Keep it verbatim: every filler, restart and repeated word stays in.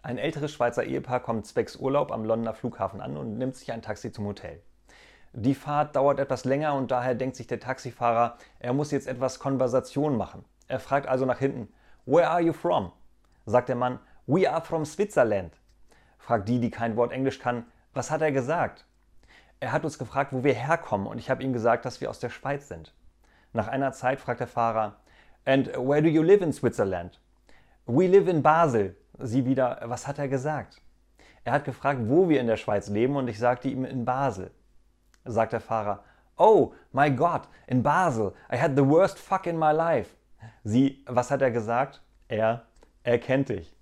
Ein älteres Schweizer Ehepaar kommt zwecks Urlaub am Londoner Flughafen an und nimmt sich ein Taxi zum Hotel. Die Fahrt dauert etwas länger und daher denkt sich der Taxifahrer, er muss jetzt etwas Konversation machen. Er fragt also nach hinten, "Where are you from?" Sagt der Mann, "We are from Switzerland." Fragt die, die kein Wort Englisch kann, was hat er gesagt? Er hat uns gefragt, wo wir herkommen und ich habe ihm gesagt, dass wir aus der Schweiz sind. Nach einer Zeit fragt der Fahrer, "And where do you live in Switzerland?" "We live in Basel." Sie wieder, was hat er gesagt? Er hat gefragt, wo wir in der Schweiz leben und ich sagte ihm, in Basel. Sagt der Fahrer, "Oh, my God, in Basel, I had the worst fuck in my life." Sie, was hat er gesagt? Er, er kennt dich.